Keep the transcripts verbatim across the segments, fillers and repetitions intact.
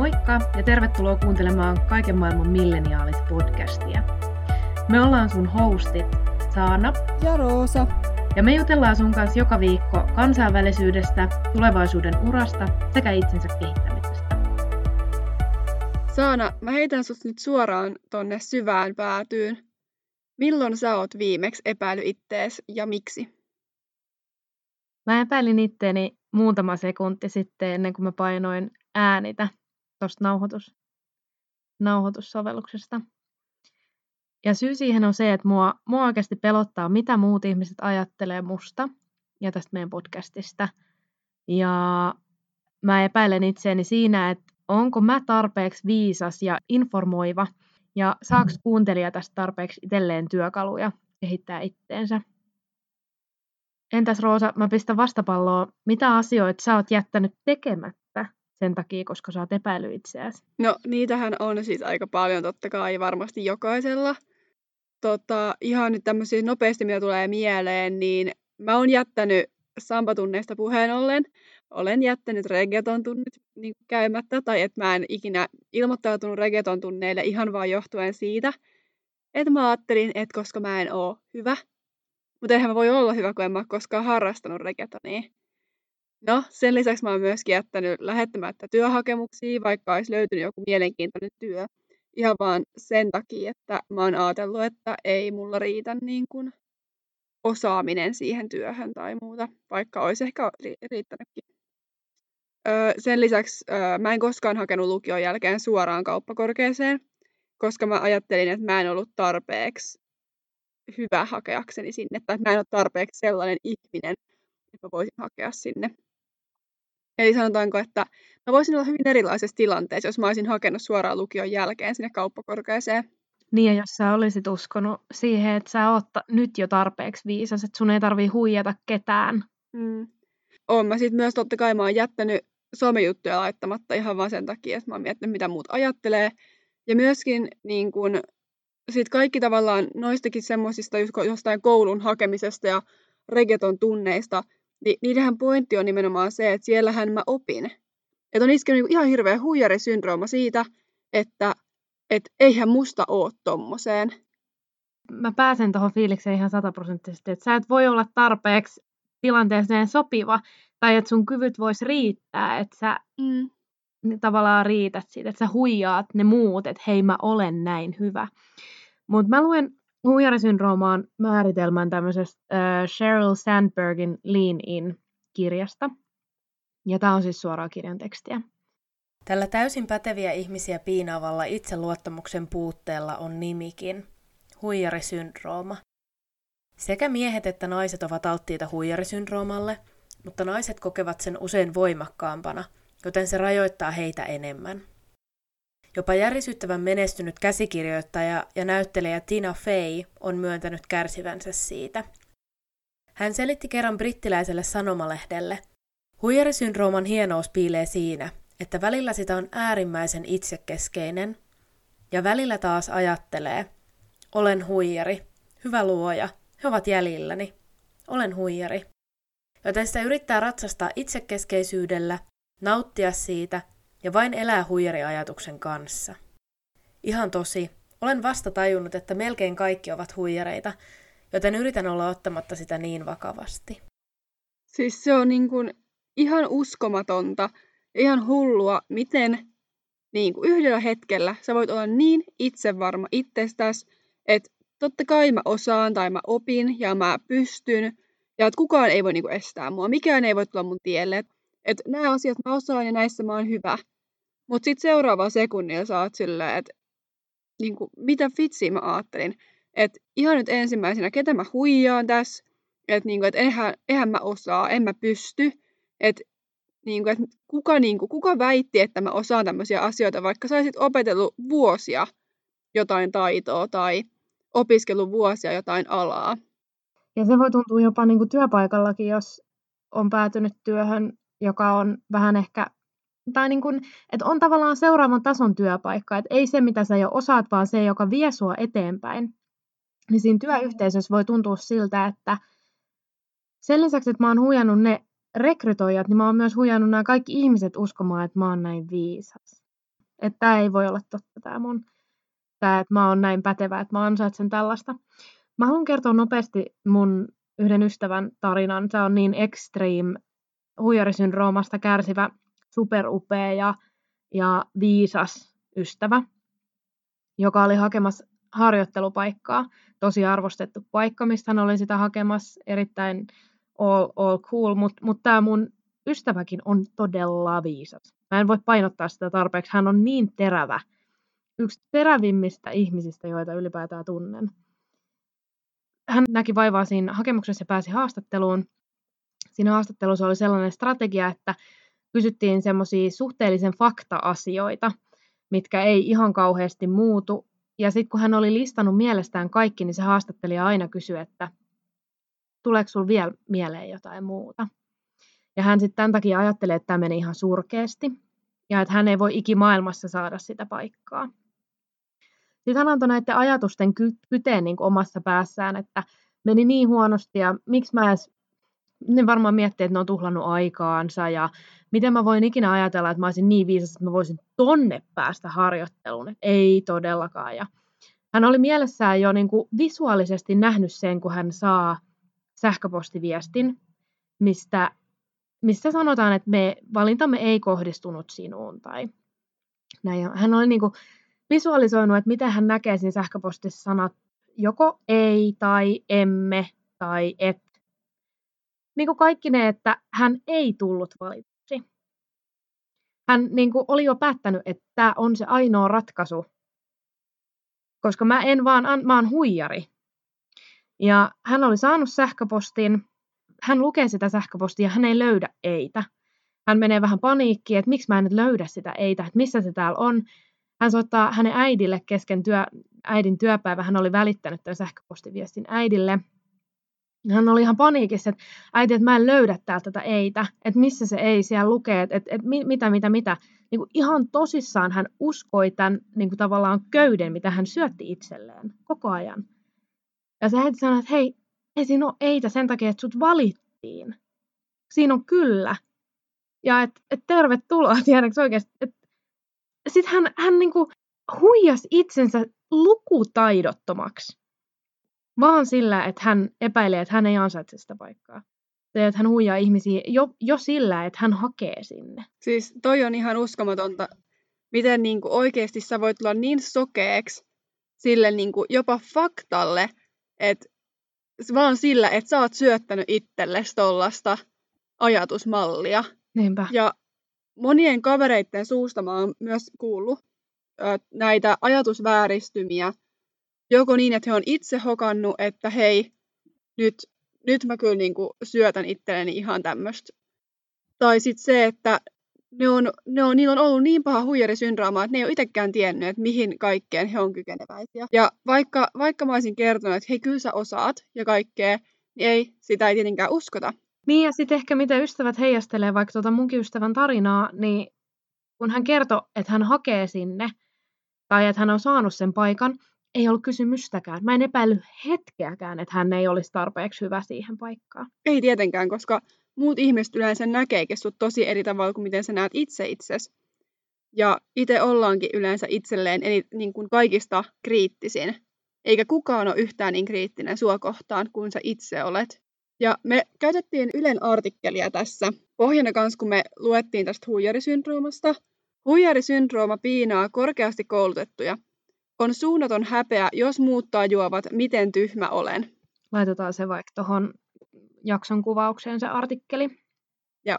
Moikka ja tervetuloa kuuntelemaan Kaiken maailman milleniaalis-podcastia. Me ollaan sun hostit Saana ja Roosa. Ja me jutellaan sun kanssa joka viikko kansainvälisyydestä, tulevaisuuden urasta sekä itsensä kehittämisestä. Saana, mä heitän sut nyt suoraan tonne syvään päätyyn. Milloin sä oot viimeksi epäily ittees ja miksi? Mä epäilin itteeni muutama sekunti sitten ennen kuin mä painoin äänitä tuosta nauhoitus, nauhoitussovelluksesta. Ja syy siihen on se, että mua, mua oikeasti pelottaa, mitä muut ihmiset ajattelee musta ja tästä meidän podcastista. Ja mä epäilen itseäni siinä, että onko mä tarpeeksi viisas ja informoiva ja saaks kuuntelija tästä tarpeeksi itselleen työkaluja kehittää itteensä. Entäs Roosa, mä pistän vastapalloa. Mitä asioita sä oot jättänyt tekemättä sen takia, koska sä oot epäillyt itseäsi? No niitähän on siis aika paljon totta kai varmasti jokaisella. Tota, ihan nyt tämmöisiä nopeasti, mitä tulee mieleen, niin mä oon jättänyt sambatunneista puheen ollen. Olen jättänyt reggaeton tunnit niin käymättä tai että mä en ikinä ilmoittautunut reggaeton tunneille ihan vaan johtuen siitä, että mä ajattelin, että koska mä en oo hyvä. Mutta eihän mä voi olla hyvä, kun en mä ole koskaan harrastanut reggaetonia. No, sen lisäksi mä oon myöskin jättänyt lähettämättä työhakemuksia, vaikka olisi löytynyt joku mielenkiintoinen työ. Ihan vaan sen takia, että mä oon ajatellut, että ei mulla riitä niin kuin osaaminen siihen työhön tai muuta, vaikka olisi ehkä riittänytkin. Öö, sen lisäksi öö, mä en koskaan hakenut lukion jälkeen suoraan kauppakorkeeseen, koska mä ajattelin, että mä en ollut tarpeeksi hyvä hakeakseni sinne, tai mä en ole tarpeeksi sellainen ihminen, että mä voisin hakea sinne. Eli sanotaanko, että mä voisin olla hyvin erilaisessa tilanteessa, jos mä olisin hakenut suoraan lukion jälkeen sinne kauppakorkeeseen. Niin, ja jos sä olisit uskonut siihen, että sä oot nyt jo tarpeeksi viisas, että sun ei tarvii huijata ketään. Mm. Oon mä sit myös totta kai, mä oon jättänyt somejuttuja laittamatta ihan vaan sen takia, että mä oon miettinyt, mitä muut ajattelee. Ja myöskin niin kun sitten kaikki tavallaan noistakin semmoisista jostain koulun hakemisesta ja reggaeton tunneista, niin niidenhän pointti on nimenomaan se, että siellähän mä opin. Että on iskenyt ihan hirveä huijarisyndrooma siitä, että et eihän musta oo tommoseen. Mä pääsen tuohon fiilikseen ihan sataprosenttisesti, että sä et voi olla tarpeeksi tilanteeseen sopiva, tai että sun kyvyt vois riittää, että sä mm. tavallaan riität siitä, että sä huijaat ne muut, että hei mä olen näin hyvä. Mutta mä luen huijarisyndroomaan määritelmän tämmöisestä äh, Sheryl Sandbergin Lean In -kirjasta. Ja tää on siis suoraa kirjan tekstiä. Tällä täysin päteviä ihmisiä piinaavalla itseluottamuksen puutteella on nimikin. Huijarisyndrooma. Sekä miehet että naiset ovat alttiita huijarisyndroomalle, mutta naiset kokevat sen usein voimakkaampana, joten se rajoittaa heitä enemmän. Jopa järisyttävän menestynyt käsikirjoittaja ja näyttelijä Tina Fey on myöntänyt kärsivänsä siitä. Hän selitti kerran brittiläiselle sanomalehdelle, huijarisyndrooman hienous piilee siinä, että välillä sitä on äärimmäisen itsekeskeinen, ja välillä taas ajattelee, olen huijari, hyvä luoja, he ovat jäljilläni, olen huijari. Joten sitä yrittää ratsastaa itsekeskeisyydellä, nauttia siitä, ja vain elää huijariajatuksen kanssa. Ihan tosi, olen vasta tajunnut, että melkein kaikki ovat huijareita, joten yritän olla ottamatta sitä niin vakavasti. Siis se on niin kuin ihan uskomatonta, ihan hullua, miten niin kuin yhdellä hetkellä sä voit olla niin itsevarma itsestäsi, että totta kai mä osaan tai mä opin ja mä pystyn, ja että kukaan ei voi niin kuin estää mua, mikään ei voi tulla mun tielle. Että nämä asiat mä osaan ja näissä mä oon hyvä. Mutta sitten seuraavaan sekunnilla sä oot silleen, että niinku, mitä vitsiä mä ajattelin. Että ihan nyt ensimmäisenä, ketä mä huijaan tässä. Että niinku, et eihän, eihän mä osaa, en mä pysty. Että niinku, et kuka, niinku, kuka väitti, että mä osaan tämmöisiä asioita, vaikka sä olisit opetellut vuosia jotain taitoa tai opiskellut vuosia jotain alaa. Ja se voi tuntua jopa niinku työpaikallakin, jos on päätynyt työhön, joka on vähän ehkä, tai niin kuin, että on tavallaan seuraavan tason työpaikka, että ei se, mitä sä jo osaat, vaan se, joka vie sua eteenpäin. Niin siinä työyhteisössä voi tuntua siltä, että sen lisäksi, että mä oon huijannut ne rekrytoijat, niin mä oon myös huijannut nämä kaikki ihmiset uskomaan, että mä oon näin viisas. että tämä ei voi olla totta tämä mun, tämä, että mä oon näin pätevä, että mä ansaitsen tällaista. Mä haluan kertoa nopeasti mun yhden ystävän tarinan. Se on niin extreme huijarisyndroomasta kärsivä, superupea ja, ja viisas ystävä, joka oli hakemassa harjoittelupaikkaa. Tosi arvostettu paikka, mistä hän oli sitä hakemassa. Erittäin all, all cool, mutta mut tämä mun ystäväkin on todella viisas. Mä en voi painottaa sitä tarpeeksi. Hän on niin terävä. Yksi terävimmistä ihmisistä, joita ylipäätään tunnen. Hän näki vaivaa siinä hakemuksessa ja pääsi haastatteluun. Siinä haastattelussa oli sellainen strategia, että kysyttiin semmoisia suhteellisen fakta-asioita, mitkä ei ihan kauheasti muutu. Ja sitten kun hän oli listannut mielestään kaikki, niin se haastattelija aina kysyi, että tuleeko sinulla vielä mieleen jotain muuta. Ja hän sitten tämän takia ajattelee, että tämä meni ihan surkeasti ja että hän ei voi ikimaailmassa saada sitä paikkaa. Sitten hän antoi näiden ajatusten kyteen niin kuin omassa päässään, että meni niin huonosti ja miksi mä edes, ne varmaan miettii, että ne on tuhlannut aikaansa ja miten mä voin ikinä ajatella, että mä olisin niin viisas, että mä voisin tonne päästä harjoitteluun. Ei todellakaan. Ja hän oli mielessään jo niin kuin visuaalisesti nähnyt sen, kun hän saa sähköpostiviestin, mistä missä sanotaan, että me, valintamme ei kohdistunut sinuun. Tai näin. Hän oli niin kuin visualisoinut, että miten hän näkee siinä sähköpostissa sanat joko ei tai emme tai et. Niin kuin kaikki ne, että hän ei tullut valituksi. Hän niin kuin oli jo päättänyt, että tämä on se ainoa ratkaisu, koska mä en vaan, mä oon huijari. Ja hän oli saanut sähköpostin. Hän lukee sitä sähköpostia, hän ei löydä eitä. Hän menee vähän paniikkiin, että miksi mä en nyt löydä sitä eitä, että missä se täällä on. Hän soittaa hänen äidille kesken työ, äidin työpäivä, hän oli välittänyt tämän sähköpostiviestin äidille. Hän oli ihan paniikissa, että äiti, että mä en löydä täältä tätä eitä, että missä se ei siellä lukee, että, että, että mitä, mitä, mitä. Niin kuin ihan tosissaan hän uskoi tämän niin kuin tavallaan köyden, mitä hän syötti itselleen koko ajan. Ja se äiti sanoi, että hei, ei siinä ole eitä sen takia, että sut valittiin. Siinä on kyllä. Ja että et tervetuloa, tiedätkö oikeasti. Sitten hän, hän niinku huijasi itsensä lukutaidottomaksi. Vaan sillä, että hän epäilee, että hän ei ansaitse sitä paikkaa. Tai että hän huijaa ihmisiä jo, jo sillä, että hän hakee sinne. Siis toi on ihan uskomatonta. Miten niinku oikeasti sä voit tulla niin sokeeksi sille niinku jopa faktalle, että vaan sillä, että sä oot syöttänyt itsellesi tollaista ajatusmallia. Niinpä. Ja monien kavereiden suusta mä oon myös kuullut ö, näitä ajatusvääristymiä. Joko niin, että he on itse hokannut, että hei, nyt, nyt mä kyllä niinku syötän itselleni ihan tämmöistä. Tai sitten se, että ne on, ne on, niillä on ollut niin paha huijarisyndrooma, että ne ei ole itsekään tiennyt, että mihin kaikkeen he on kykeneväisiä. Ja vaikka, vaikka mä olisin kertonut, että hei, kyllä sä osaat ja kaikkea, niin ei, sitä ei tietenkään uskota. Niin ja sitten ehkä mitä ystävät heijastelee, vaikka tuota munkin ystävän tarinaa, niin kun hän kertoi, että hän hakee sinne tai että hän on saanut sen paikan, ei ollut kysymystäkään. Mä en epäillyt hetkeäkään, että hän ei olisi tarpeeksi hyvä siihen paikkaan. Ei tietenkään, koska muut ihmiset yleensä näkeekin sut tosi eri tavalla kuin miten sä näet itse itsesi. Ja itse ollaankin yleensä itselleen eli niin kuin kaikista kriittisin. Eikä kukaan ole yhtään niin kriittinen sua kohtaan kuin sä itse olet. Ja me käytettiin Ylen artikkelia tässä pohjana kanssa, kun me luettiin tästä huijarisyndroomasta. Huijarisyndrooma piinaa korkeasti koulutettuja. On suunnaton häpeä, jos muut tajuavat, miten tyhmä olen. Laitetaan se vaikka tuohon jakson kuvaukseen se artikkeli. Joo.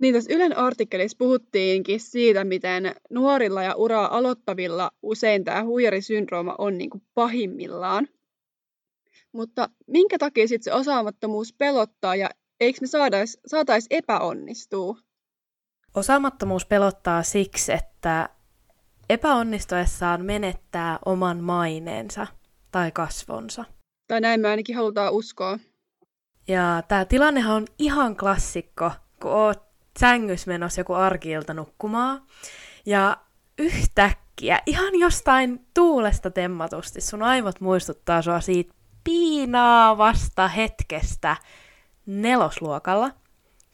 Niin tässä Ylen artikkelissa puhuttiinkin siitä, miten nuorilla ja uraa aloittavilla usein tämä huijarisyndrooma on niin kuin pahimmillaan. Mutta minkä takia sitten se osaamattomuus pelottaa ja eikö me saataisi saatais epäonnistua? Osaamattomuus pelottaa siksi, että epäonnistuessaan menettää oman maineensa tai kasvonsa. Tai näin me ainakin halutaan uskoa. Ja tää tilannehan on ihan klassikko, kun oot sängys menossa joku arki-ilta nukkumaan. Ja yhtäkkiä, ihan jostain tuulesta temmatusti, sun aivot muistuttaa sua siitä piinaavasta hetkestä nelosluokalla,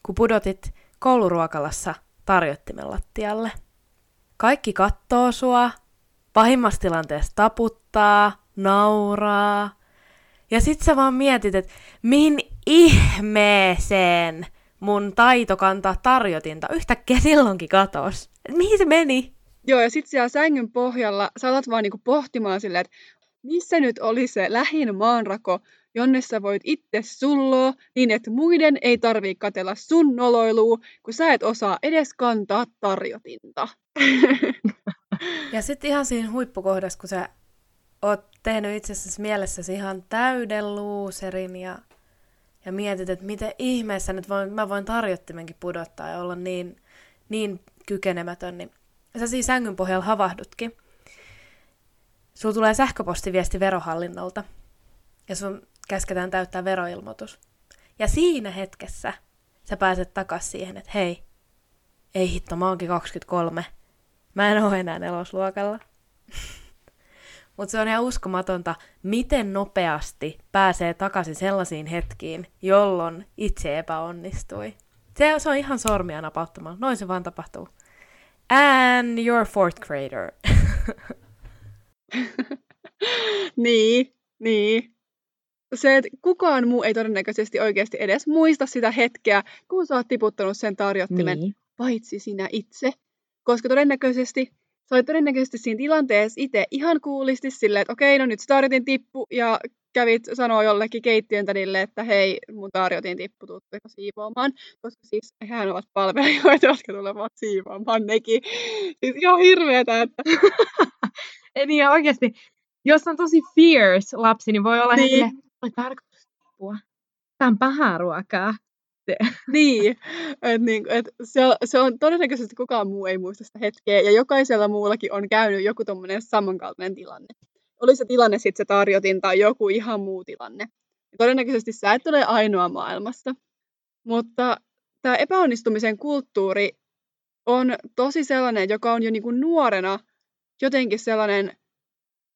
kun pudotit kouluruokalassa tarjottimen lattialle. Kaikki kattoo sua, pahimmassa tilanteessa taputtaa, nauraa. Ja sit sä vaan mietit, että mihin ihmeeseen mun taito kantaa tarjotinta yhtäkkiä silloinkin katos. Et mihin se meni? Joo, ja sit siellä sängyn pohjalla sä alat vaan niinku pohtimaan silleen, että missä nyt oli se lähin maanrako, jonne sä voit itse sulloa, niin että muiden ei tarvii katella sun noloilua, kun sä et osaa edes kantaa tarjotinta. Ja sitten ihan siinä huippukohdassa, kun sä oot tehnyt itse asiassa mielessäsi ihan täyden luuserin ja, ja mietit, että miten ihmeessä nyt voin, mä voin tarjottimenkin pudottaa ja olla niin, niin kykenemätön, niin sä siinä sängyn pohjalla havahdutkin. Sulla tulee sähköpostiviesti Verohallinnolta ja sun käsketään täyttää veroilmoitus. Ja siinä hetkessä sä pääset takas siihen, että hei, ei hitto, mä oonkin kaksikymmentäkolme. Mä en oo enää nelosluokalla. Mutta se on ihan uskomatonta, miten nopeasti pääsee takaisin sellaisiin hetkiin, jolloin itse epäonnistui. Se, se on ihan sormia napauttamalla. Noin se vaan tapahtuu. And you're fourth grader. niin, niin. Se, että kukaan muu ei todennäköisesti oikeasti edes muista sitä hetkeä, kun sä oot tiputtanut sen tarjottimen, niin. Paitsi sinä itse. Koska todennäköisesti, sä olet todennäköisesti siinä tilanteessa itse ihan kuulisti silleen, että okei, no nyt se tarjotin tippu, ja kävit sanoa jollekin keittiöntädille, että hei, mun tarjotin tippu, tuutteko siivoamaan, koska siis hän ovat palvelijoita, jotka tulevat siivoamaan nekin. Siis ihan hirveetä, että... niin oikeasti, jos on tosi fierce lapsi, niin voi olla niin. Heille, että tarkoitus tippua. Tämä on pahaa ruokaa. niin, että niin, et se, se on todennäköisesti kukaan muu ei muista sitä hetkeä, ja jokaisella muullakin on käynyt joku tommoinen samankaltainen tilanne. Oli se tilanne sitten se tarjotin tai joku ihan muu tilanne. Ja todennäköisesti sä et ole ainoa maailmassa. Mutta tämä epäonnistumisen kulttuuri on tosi sellainen, joka on jo niinku nuorena jotenkin sellainen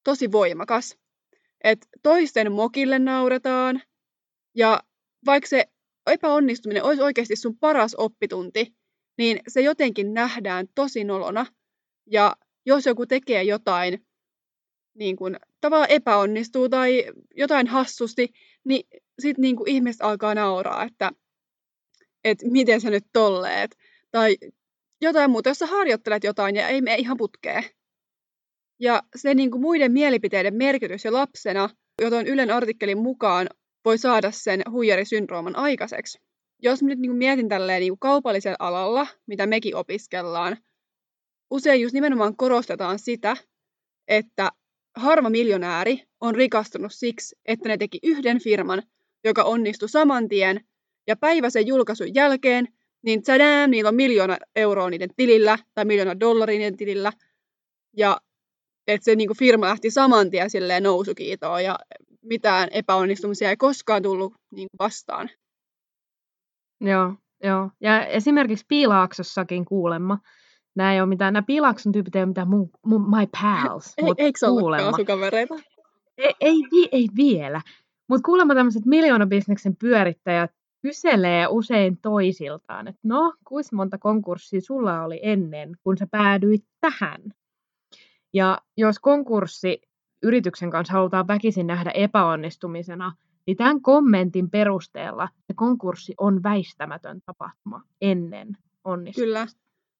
tosi voimakas. Että toisten mokille nauretaan, ja vaikka se epäonnistuminen olisi oikeasti sun paras oppitunti, niin se jotenkin nähdään tosi nolona. Ja jos joku tekee jotain, niin kun tavallaan epäonnistuu tai jotain hassusti, niin sitten niin kun ihmiset alkaa nauraa, että, että miten sä nyt tolleet. Tai jotain muuta, jos sä harjoittelet jotain ja ei mene ihan putkeen. Ja se niin kun muiden mielipiteiden merkitys ja lapsena, joten Ylen artikkelin mukaan, voi saada sen huijarisyndrooman aikaiseksi. Jos mä nyt niin kuin mietin tälleen niin kuin kaupallisella alalla, mitä mekin opiskellaan, usein just nimenomaan korostetaan sitä, että harva miljonääri on rikastunut siksi, että ne teki yhden firman, joka onnistui saman tien, ja päivä sen julkaisun jälkeen, niin tsadään, niillä on miljoona euroa niiden tilillä, tai miljoona dollaria niiden tilillä, ja että se niin kuin firma lähti saman tien silleen nousukiitoon, ja mitään epäonnistumisia ei koskaan tullut niin vastaan. Joo, joo. Ja esimerkiksi Piilaaksossakin kuulemma. Nämä ei ole mitään, nämä Piilaakson tyypit ei ole mitään mun, mun, my pals. Ei, eikö se ollutkaan sun kavereita? Ei, ei, ei vielä. Mutta kuulemma tämmöiset miljoonabisneksen pyörittäjät kyselee usein toisiltaan, että no, kuinka monta konkurssia sulla oli ennen, kun sä päädyit tähän? Ja jos konkurssi yrityksen kanssa halutaan väkisin nähdä epäonnistumisena, niin tämän kommentin perusteella se konkurssi on väistämätön tapahtuma ennen onnistumista. Kyllä.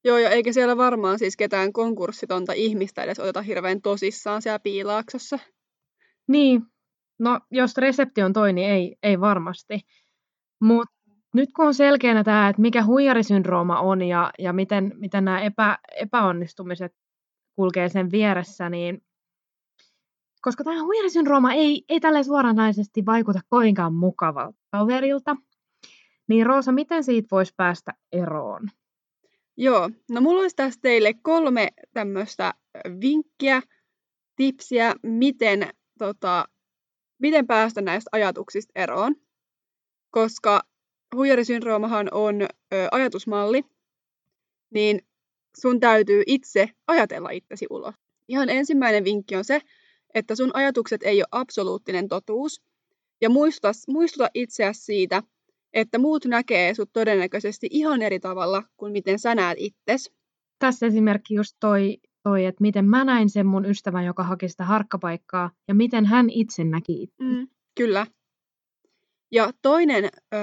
Joo, ja eikä siellä varmaan siis ketään konkurssitonta ihmistä edes oteta hirveän tosissaan siellä Piilaaksossa. Niin. No, jos resepti on toi, niin ei, ei varmasti. Mutta nyt kun on selkeänä tämä, että mikä huijarisyndrooma on ja, ja miten, miten nämä epä, epäonnistumiset kulkee sen vieressä, niin koska tämä huijarisyndrooma ei, ei tälleen suoranaisesti vaikuta koinkaan mukavalta kaverilta, niin Roosa, miten siitä voisi päästä eroon? Joo, no mulla olisi tässä teille kolme tämmöistä vinkkiä, tipsiä, miten, tota, miten päästä näistä ajatuksista eroon. Koska huijarisyndroomahan on ö, ajatusmalli, niin sun täytyy itse ajatella itsesi ulos. Ihan ensimmäinen vinkki on se, että sun ajatukset ei ole absoluuttinen totuus, ja muistuta, muistuta itseäsi siitä, että muut näkee sut todennäköisesti ihan eri tavalla kuin miten sä näet itsesi. tässä esimerkki just toi, toi että miten mä näin sen mun ystävän, joka haki sitä harkkapaikkaa, ja miten hän itse näki itse. Mm, kyllä. Ja toinen ö,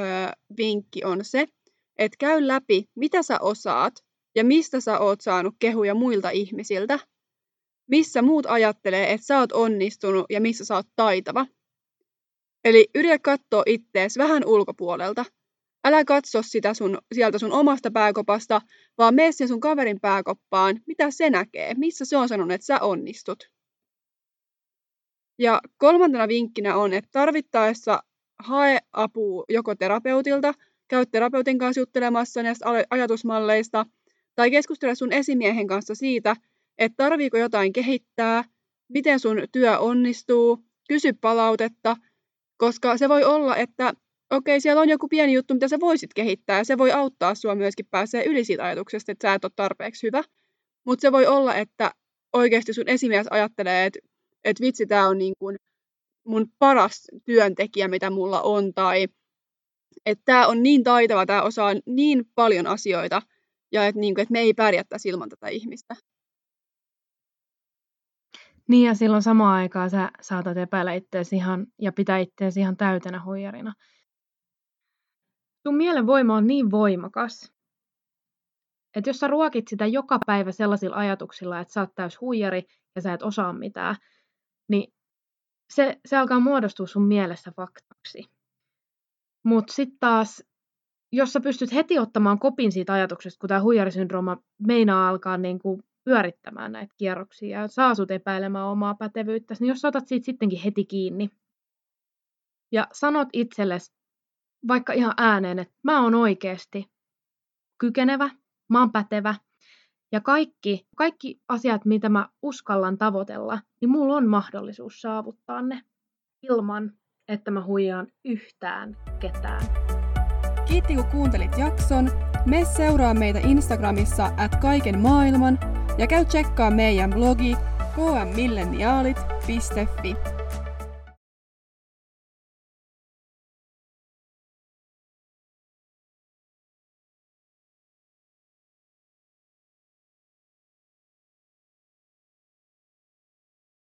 vinkki on se, että käy läpi, mitä sä osaat ja mistä sä oot saanut kehuja muilta ihmisiltä. Missä muut ajattelee, että sä oot onnistunut ja missä sä oot taitava. Eli yritä katsoa ittees vähän ulkopuolelta. Älä katso sitä sun, sieltä sun omasta pääkopasta, vaan mene sen sun kaverin pääkoppaan, mitä se näkee, missä se on sanonut, että sä onnistut. Ja kolmantena vinkkinä on, että tarvittaessa hae apua joko terapeutilta, käy terapeutin kanssa juttelemassa näistä ajatusmalleista, tai keskustele sun esimiehen kanssa siitä, että tarviiko jotain kehittää, miten sun työ onnistuu, kysy palautetta, koska se voi olla, että okei, okay, siellä on joku pieni juttu, mitä sä voisit kehittää, ja se voi auttaa sua myöskin pääsee yli siitä ajatuksesta, että sä et ole tarpeeksi hyvä. Mutta se voi olla, että oikeasti sun esimies ajattelee, että, että vitsi, tää on niin kuin mun paras työntekijä, mitä mulla on, tai että tää on niin taitava, tää osaa niin paljon asioita, ja että, niin kuin, että me ei pärjättäisi ilman tätä ihmistä. Niin, ja silloin samaan aikaan sä saatat epäillä itteesi ihan ja pitää itteesi ihan täytenä huijarina. Sun mielen voima on niin voimakas, että jos sä ruokit sitä joka päivä sellaisilla ajatuksilla, että sä oot täys huijari ja sä et osaa mitään, niin se, se alkaa muodostua sun mielessä faktaksi. Mutta sitten taas, jos sä pystyt heti ottamaan kopin siitä ajatuksesta, kun tää huijarisyndrooma meinaa alkaa niinku pyörittämään näitä kierroksia ja saa sut epäilemään omaa pätevyyttäsi, niin jos otat siitä sittenkin heti kiinni ja sanot itsellesi vaikka ihan ääneen, että mä oon oikeasti kykenevä, mä oon pätevä ja kaikki, kaikki asiat, mitä mä uskallan tavoitella, niin mulla on mahdollisuus saavuttaa ne ilman, että mä huijaan yhtään ketään. Kiitti kun kuuntelit jakson. Me seuraa meitä Instagramissa at kaiken maailman. Ja käy tsekkaa meidän blogi k m milleniaalit piste f i.